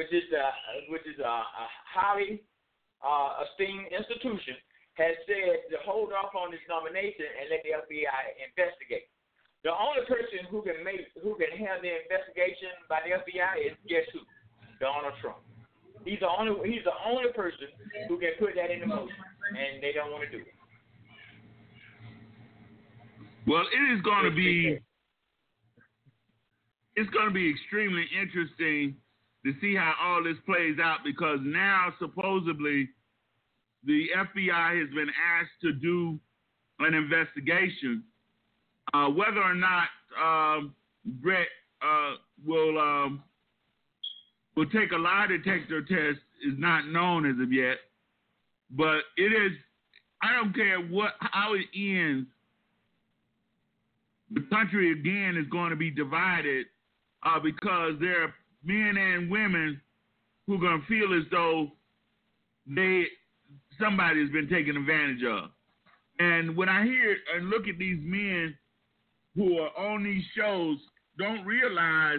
which is a, which is a, a highly uh, esteemed institution, has said to hold off on this nomination and let the F B I investigate. The only person who can make who can have the investigation by the F B I is guess who? Donald Trump. He's the only he's the only person who can put that into motion, and they don't want to do it. Well, it is going to be it's going to be extremely interesting to see how all this plays out, because now supposedly the F B I has been asked to do an investigation. Uh, whether or not uh, Brett uh, will um, will take a lie detector test is not known as of yet. But it is. I don't care what how it ends. The country again is going to be divided uh, because there are men and women who are going to feel as though they somebody has been taken advantage of. And when I hear and look at these men who are on these shows, don't realize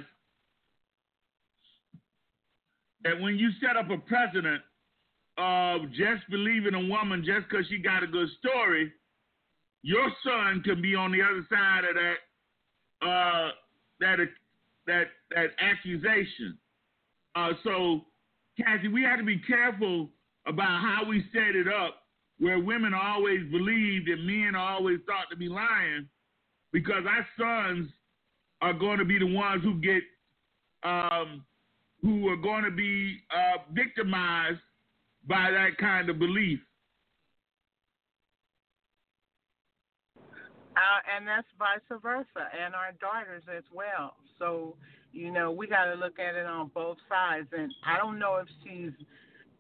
that when you set up a precedent of just believing a woman just because she got a good story, your son can be on the other side of that uh, that that that accusation. Uh, so, Cassie, we have to be careful about how we set it up, where women are always believed and men are always thought to be lying, because our sons are going to be the ones who get, um, who are going to be uh, victimized by that kind of belief. Uh, and that's vice versa, and our daughters as well. So, you know, we got to look at it on both sides. And I don't know if she's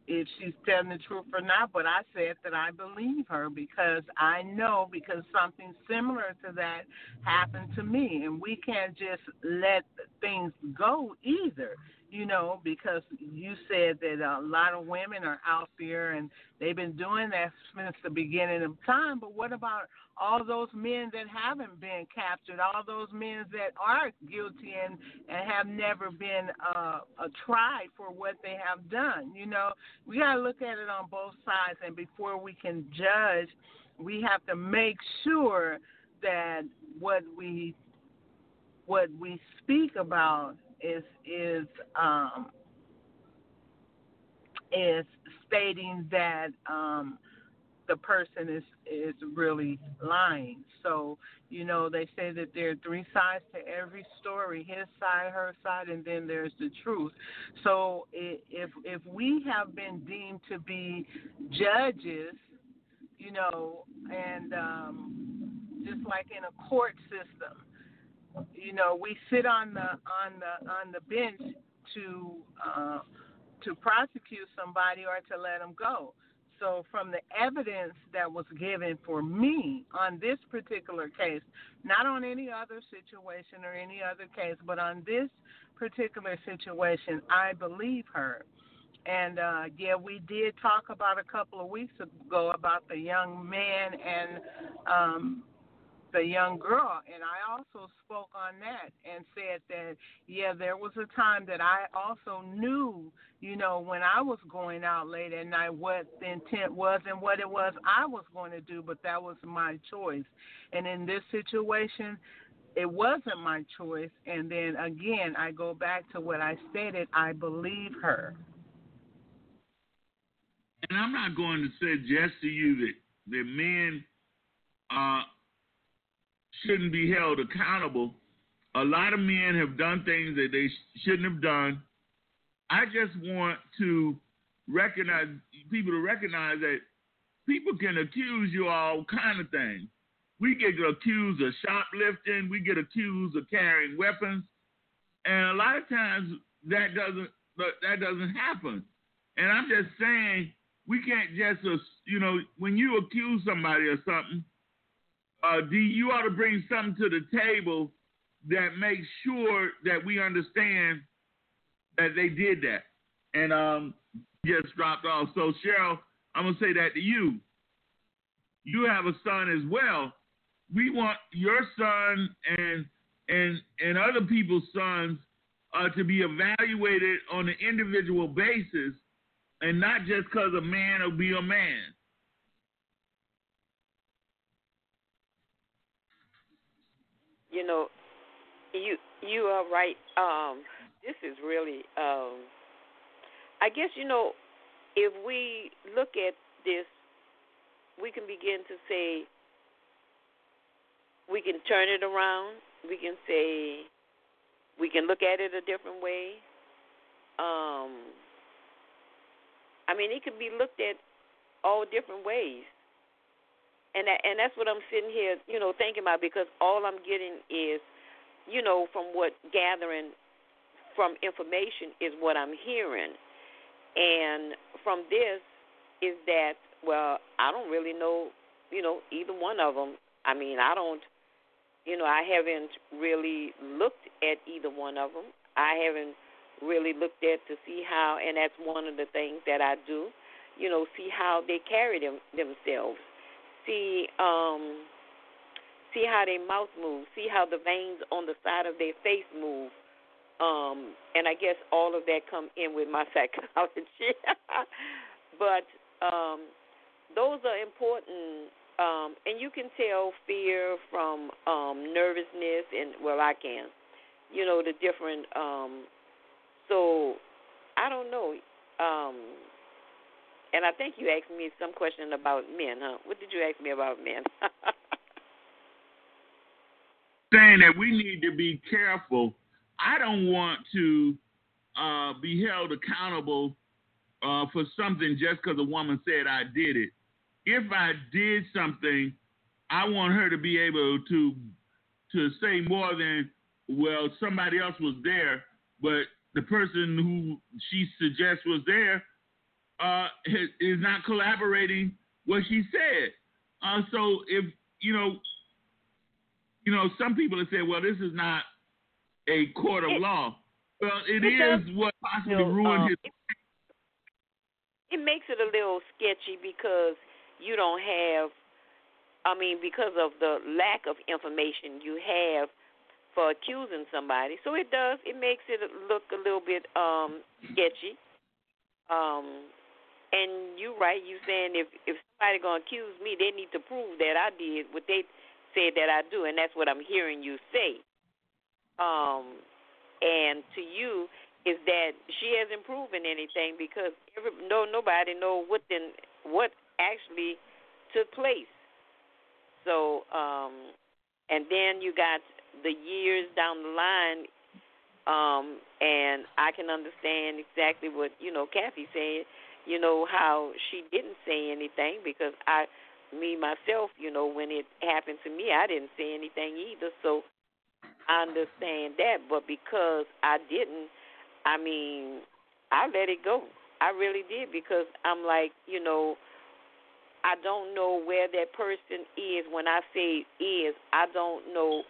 if she's telling the truth or not, but I said that I believe her because I know, because something similar to that happened to me, and we can't just let things go either, you know, because you said that a lot of women are out there and they've been doing that since the beginning of time, but what about all those men that haven't been captured, all those men that are guilty and, and have never been uh, uh, tried for what they have done? You know, we got to look at it on both sides, and before we can judge, we have to make sure that what we what we speak about is is um, is stating that um, the person is, is really lying. So, you know, they say that there are three sides to every story, his side, her side, and then there's the truth. So if if we have been deemed to be judges, you know, and um, just like in a court system, you know, we sit on the on the on the bench to uh, to prosecute somebody or to let them go. So from the evidence that was given for me on this particular case, not on any other situation or any other case, but on this particular situation, I believe her. And, uh, yeah, we did talk about a couple of weeks ago about the young man and um, the young girl, and I also spoke on that and said that, yeah, there was a time that I also knew, you know, when I was going out late at night what the intent was and what it was I was going to do, but that was my choice. And in this situation, it wasn't my choice. And then, again, I go back to what I stated. I believe her. And I'm not going to suggest to you that, that men are uh, shouldn't be held accountable. A lot of men have done things that they sh- shouldn't have done. I just want to recognize people to recognize that people can accuse you all kind of things. We get accused of shoplifting. We get accused of carrying weapons, and a lot of times that doesn't that doesn't happen. And I'm just saying we can't just you know when you accuse somebody of something. Uh, D, you ought to bring something to the table that makes sure that we understand that they did that. And um, just dropped off. So, Cheryl, I'm going to say that to you. You have a son as well. We want your son and and and other people's sons uh, to be evaluated on an individual basis and not just because a man will be a man. You know, you you are right. Um, this is really, um, I guess, you know, if we look at this, we can begin to say we can turn it around. We can say we can look at it a different way. Um, I mean, it can be looked at all different ways. And that, and that's what I'm sitting here, you know, thinking about, because all I'm getting is, you know, from what gathering from information is what I'm hearing. And from this is that, well, I don't really know, you know, either one of them. I mean, I don't, you know, I haven't really looked at either one of them. I haven't really looked at to see how, and that's one of the things that I do, you know, see how they carry them, themselves, see um, see how their mouth moves, see how the veins on the side of their face move. Um, and I guess all of that come in with my psychology. But um, those are important. Um, and you can tell fear from um, nervousness, and, well, I can. You know, the different, um, so I don't know. Um, and I think you asked me some question about men, huh? What did you ask me about men? Saying that we need to be careful. I don't want to uh, be held accountable uh, for something just because a woman said I did it. If I did something, I want her to be able to to say more than, well, somebody else was there, but the person who she suggests was there uh, is not collaborating what she said. Uh, so if, you know, you know, some people have said, well, this is not a court of it, law. Well, it is does, what possibly you know, ruined um, his it, it makes it a little sketchy because you don't have, I mean, because of the lack of information you have for accusing somebody. So it does, it makes it look a little bit um, sketchy. Um, and you're right, you saying if, if somebody's going to accuse me, they need to prove that I did what they said that I do, and that's what I'm hearing you say. Um, and to you is that she hasn't proven anything because every, no nobody know what then what actually took place. So um, and then you got the years down the line, um, and I can understand exactly what you know Kathy said. You know how she didn't say anything because I, me myself, you know when it happened to me, I didn't say anything either. So. I understand that, but because I didn't, I mean, I let it go. I really did because I'm like, you know, I don't know where that person is. When I say is, I don't know.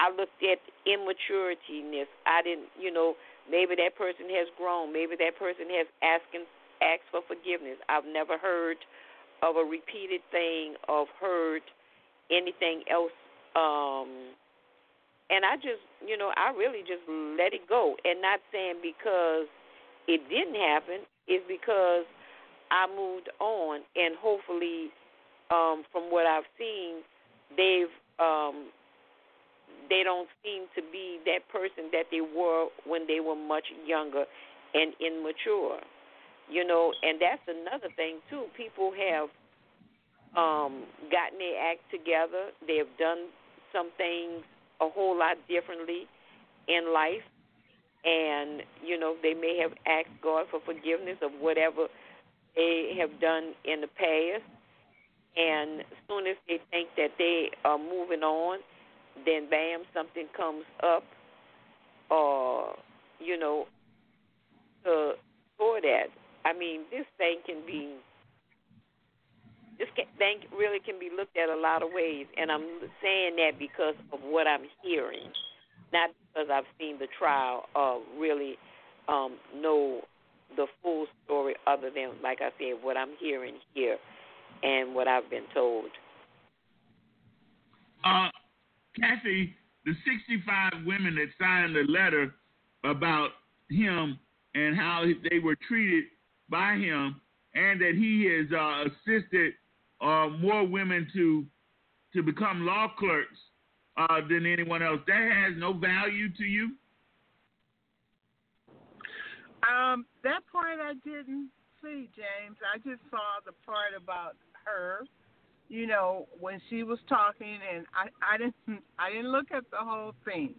I looked at immaturity-ness. I didn't, you know, maybe that person has grown. Maybe that person has asking, asked for forgiveness. I've never heard of a repeated thing or heard anything else. Um, And I just, you know, I really just let it go. And not saying because it didn't happen, it's because I moved on. And hopefully, um, from what I've seen, they've, um, they don't seem to be that person that they were when they were much younger and immature. You know, and that's another thing, too. People have um, gotten their act together. They've done some things a whole lot differently in life, and you know they may have asked God for forgiveness of whatever they have done in the past, and as soon as they think that they are moving on, then bam, something comes up or you know uh, for that. I mean, this thing can be This thing really can be looked at a lot of ways, and I'm saying that because of what I'm hearing, not because I've seen the trial or really um, know the full story other than, like I said, what I'm hearing here and what I've been told. Uh, Kathy, the sixty-five women that signed the letter about him and how they were treated by him and that he has uh, assisted Uh, more women to to become law clerks uh, than anyone else. That has no value to you? Um, that part I didn't see, James. I just saw the part about her, you know, when she was talking, and I, I didn't I didn't look at the whole thing,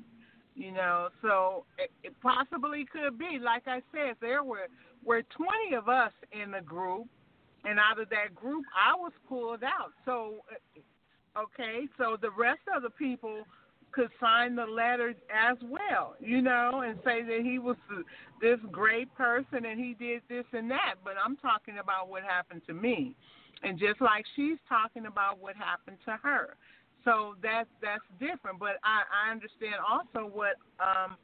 you know. So it, it possibly could be, like I said, there were were twenty of us in the group, and out of that group, I was pulled out. So, okay, so the rest of the people could sign the letter as well, you know, and say that he was this great person and he did this and that. But I'm talking about what happened to me, and just like she's talking about what happened to her. So that's, that's different. But I, I understand also what um,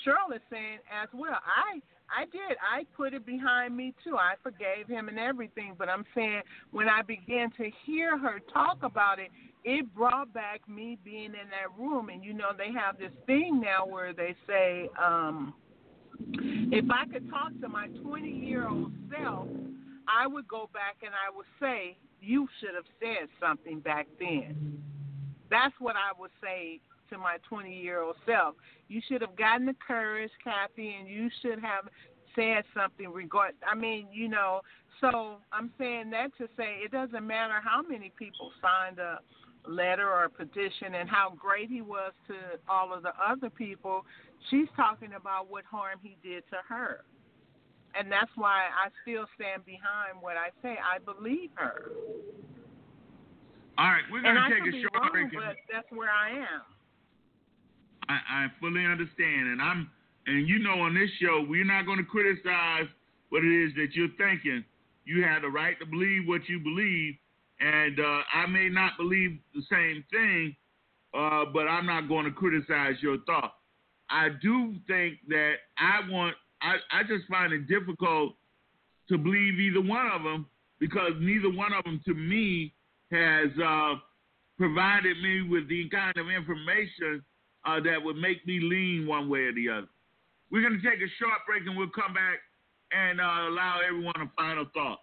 Cheryl is saying as well. I I did. I put it behind me, too. I forgave him and everything. But I'm saying when I began to hear her talk about it, it brought back me being in that room. And, you know, they have this thing now where they say, um, if I could talk to my twenty-year-old self, I would go back and I would say, you should have said something back then. That's what I would say to my twenty-year-old self. You should have gotten the courage, Kathy, and you should have said something. Regard, I mean, you know, so I'm saying that to say it doesn't matter how many people signed a letter or a petition and how great he was to all of the other people. She's talking about what harm he did to her. And that's why I still stand behind what I say. I believe her. All right, we're going to take a short break. But that's where I am. I, I fully understand, and I'm, and you know, on this show, we're not going to criticize what it is that you're thinking. You have the right to believe what you believe, and uh, I may not believe the same thing, uh, but I'm not going to criticize your thought. I do think that I want, I, I just find it difficult to believe either one of them, because neither one of them to me has uh, provided me with the kind of information Uh, that would make me lean one way or the other. We're going to take a short break, and we'll come back and uh, allow everyone a final thought.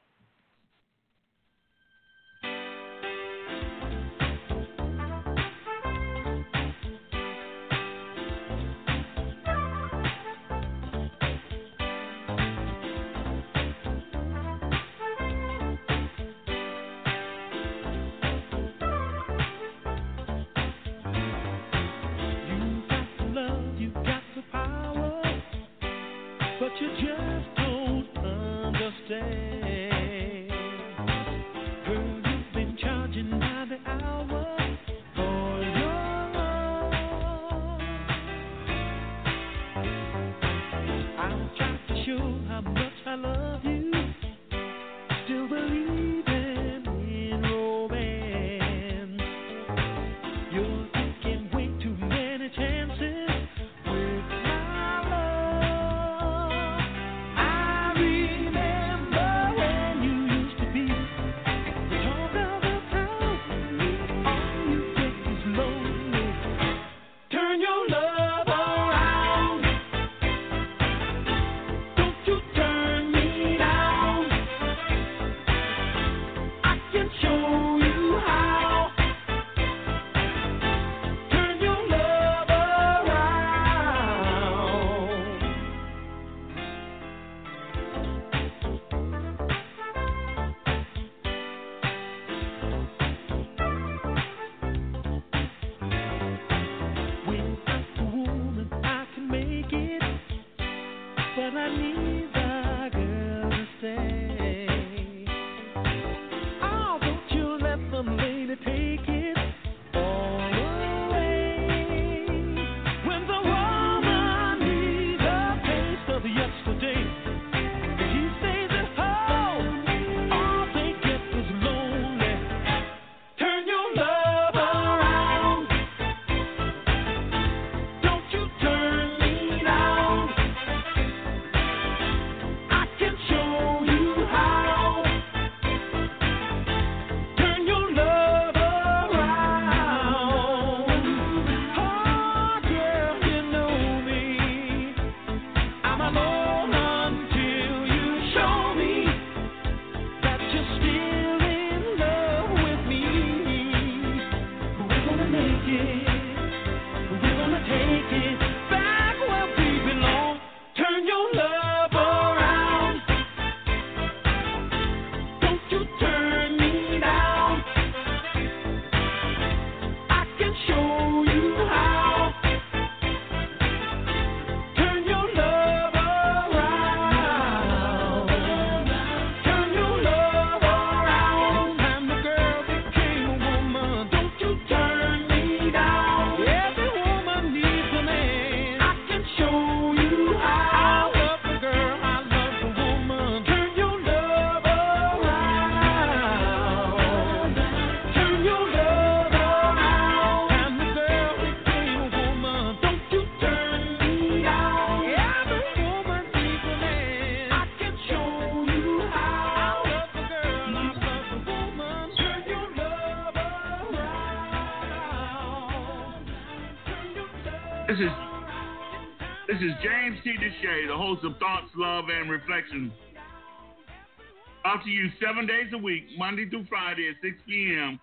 This is this is James T. DeShay, the host of Thoughts, Love, and Reflection. Out to you seven days a week, Monday through Friday at six p.m.,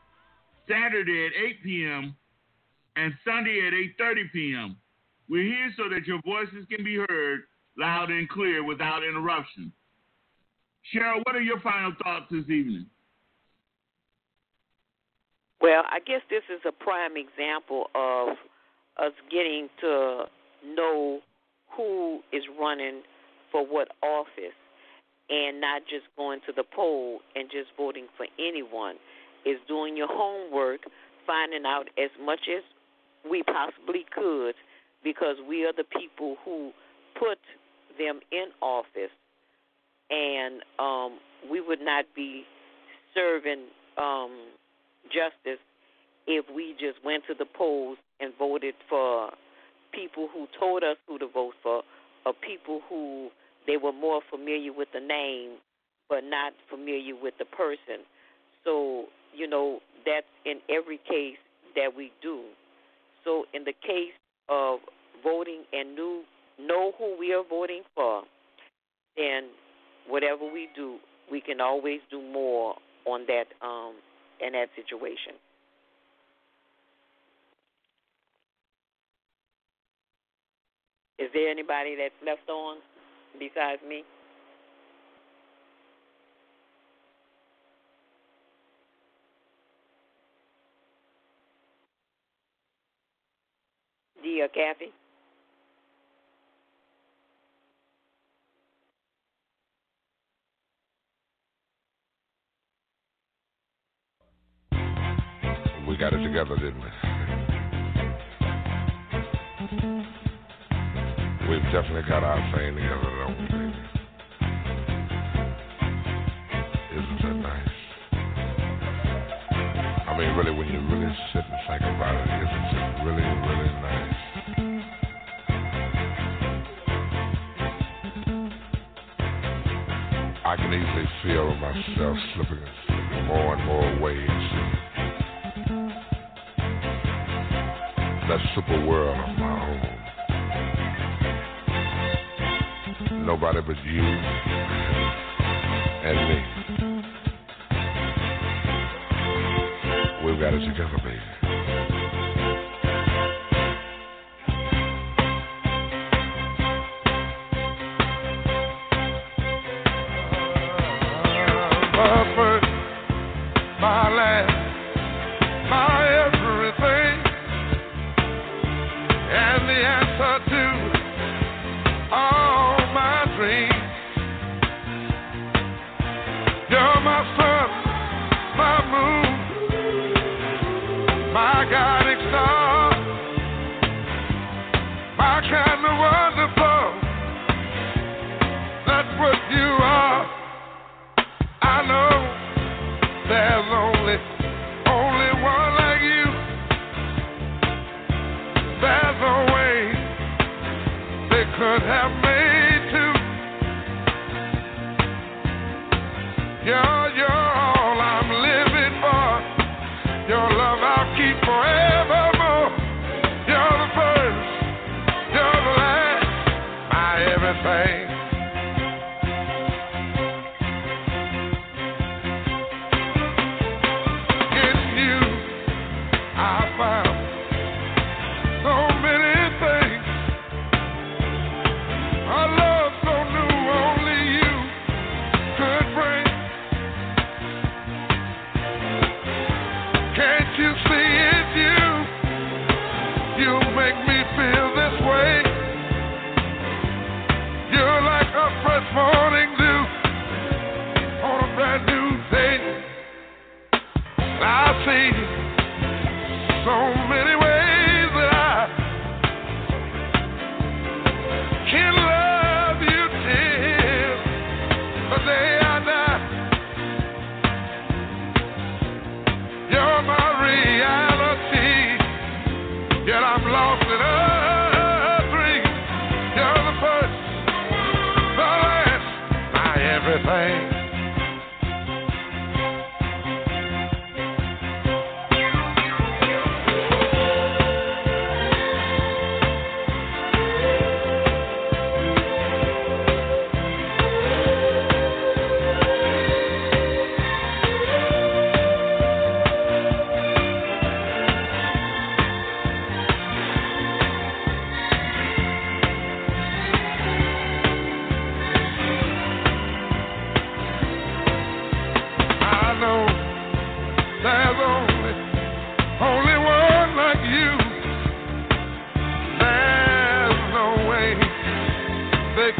Saturday at eight p.m., and Sunday at eight thirty p.m. We're here so that your voices can be heard loud and clear without interruption. Cheryl, what are your final thoughts this evening? Well, I guess this is a prime example of us getting to know who is running for what office and not just going to the poll and just voting for anyone. It's doing your homework, finding out as much as we possibly could, because we are the people who put them in office, and um, we would not be serving um, justice if we just went to the polls and voted for people who told us who to vote for, or people who they were more familiar with the name but not familiar with the person. So, you know, that's in every case that we do. So in the case of voting and new, know who we are voting for, and whatever we do, we can always do more on that um, in that situation. Is there anybody that's left on besides me? Dear Kathy? We got it together, didn't we? We've definitely got our thing together, don't we? Isn't that nice? I mean, really, when you really sit and think about it, isn't it really, really nice? I can easily feel myself slipping, slipping more and more away. That super world of my own. Nobody but you and me. We've got it together, baby. My first, my last, my everything, and the answer to all. Could have made two. You're, you're all I'm living for. Your love I'll keep forevermore. You're the first, you're the last, my everything. In you, I found so many. Make me feel this way. You're like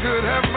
could have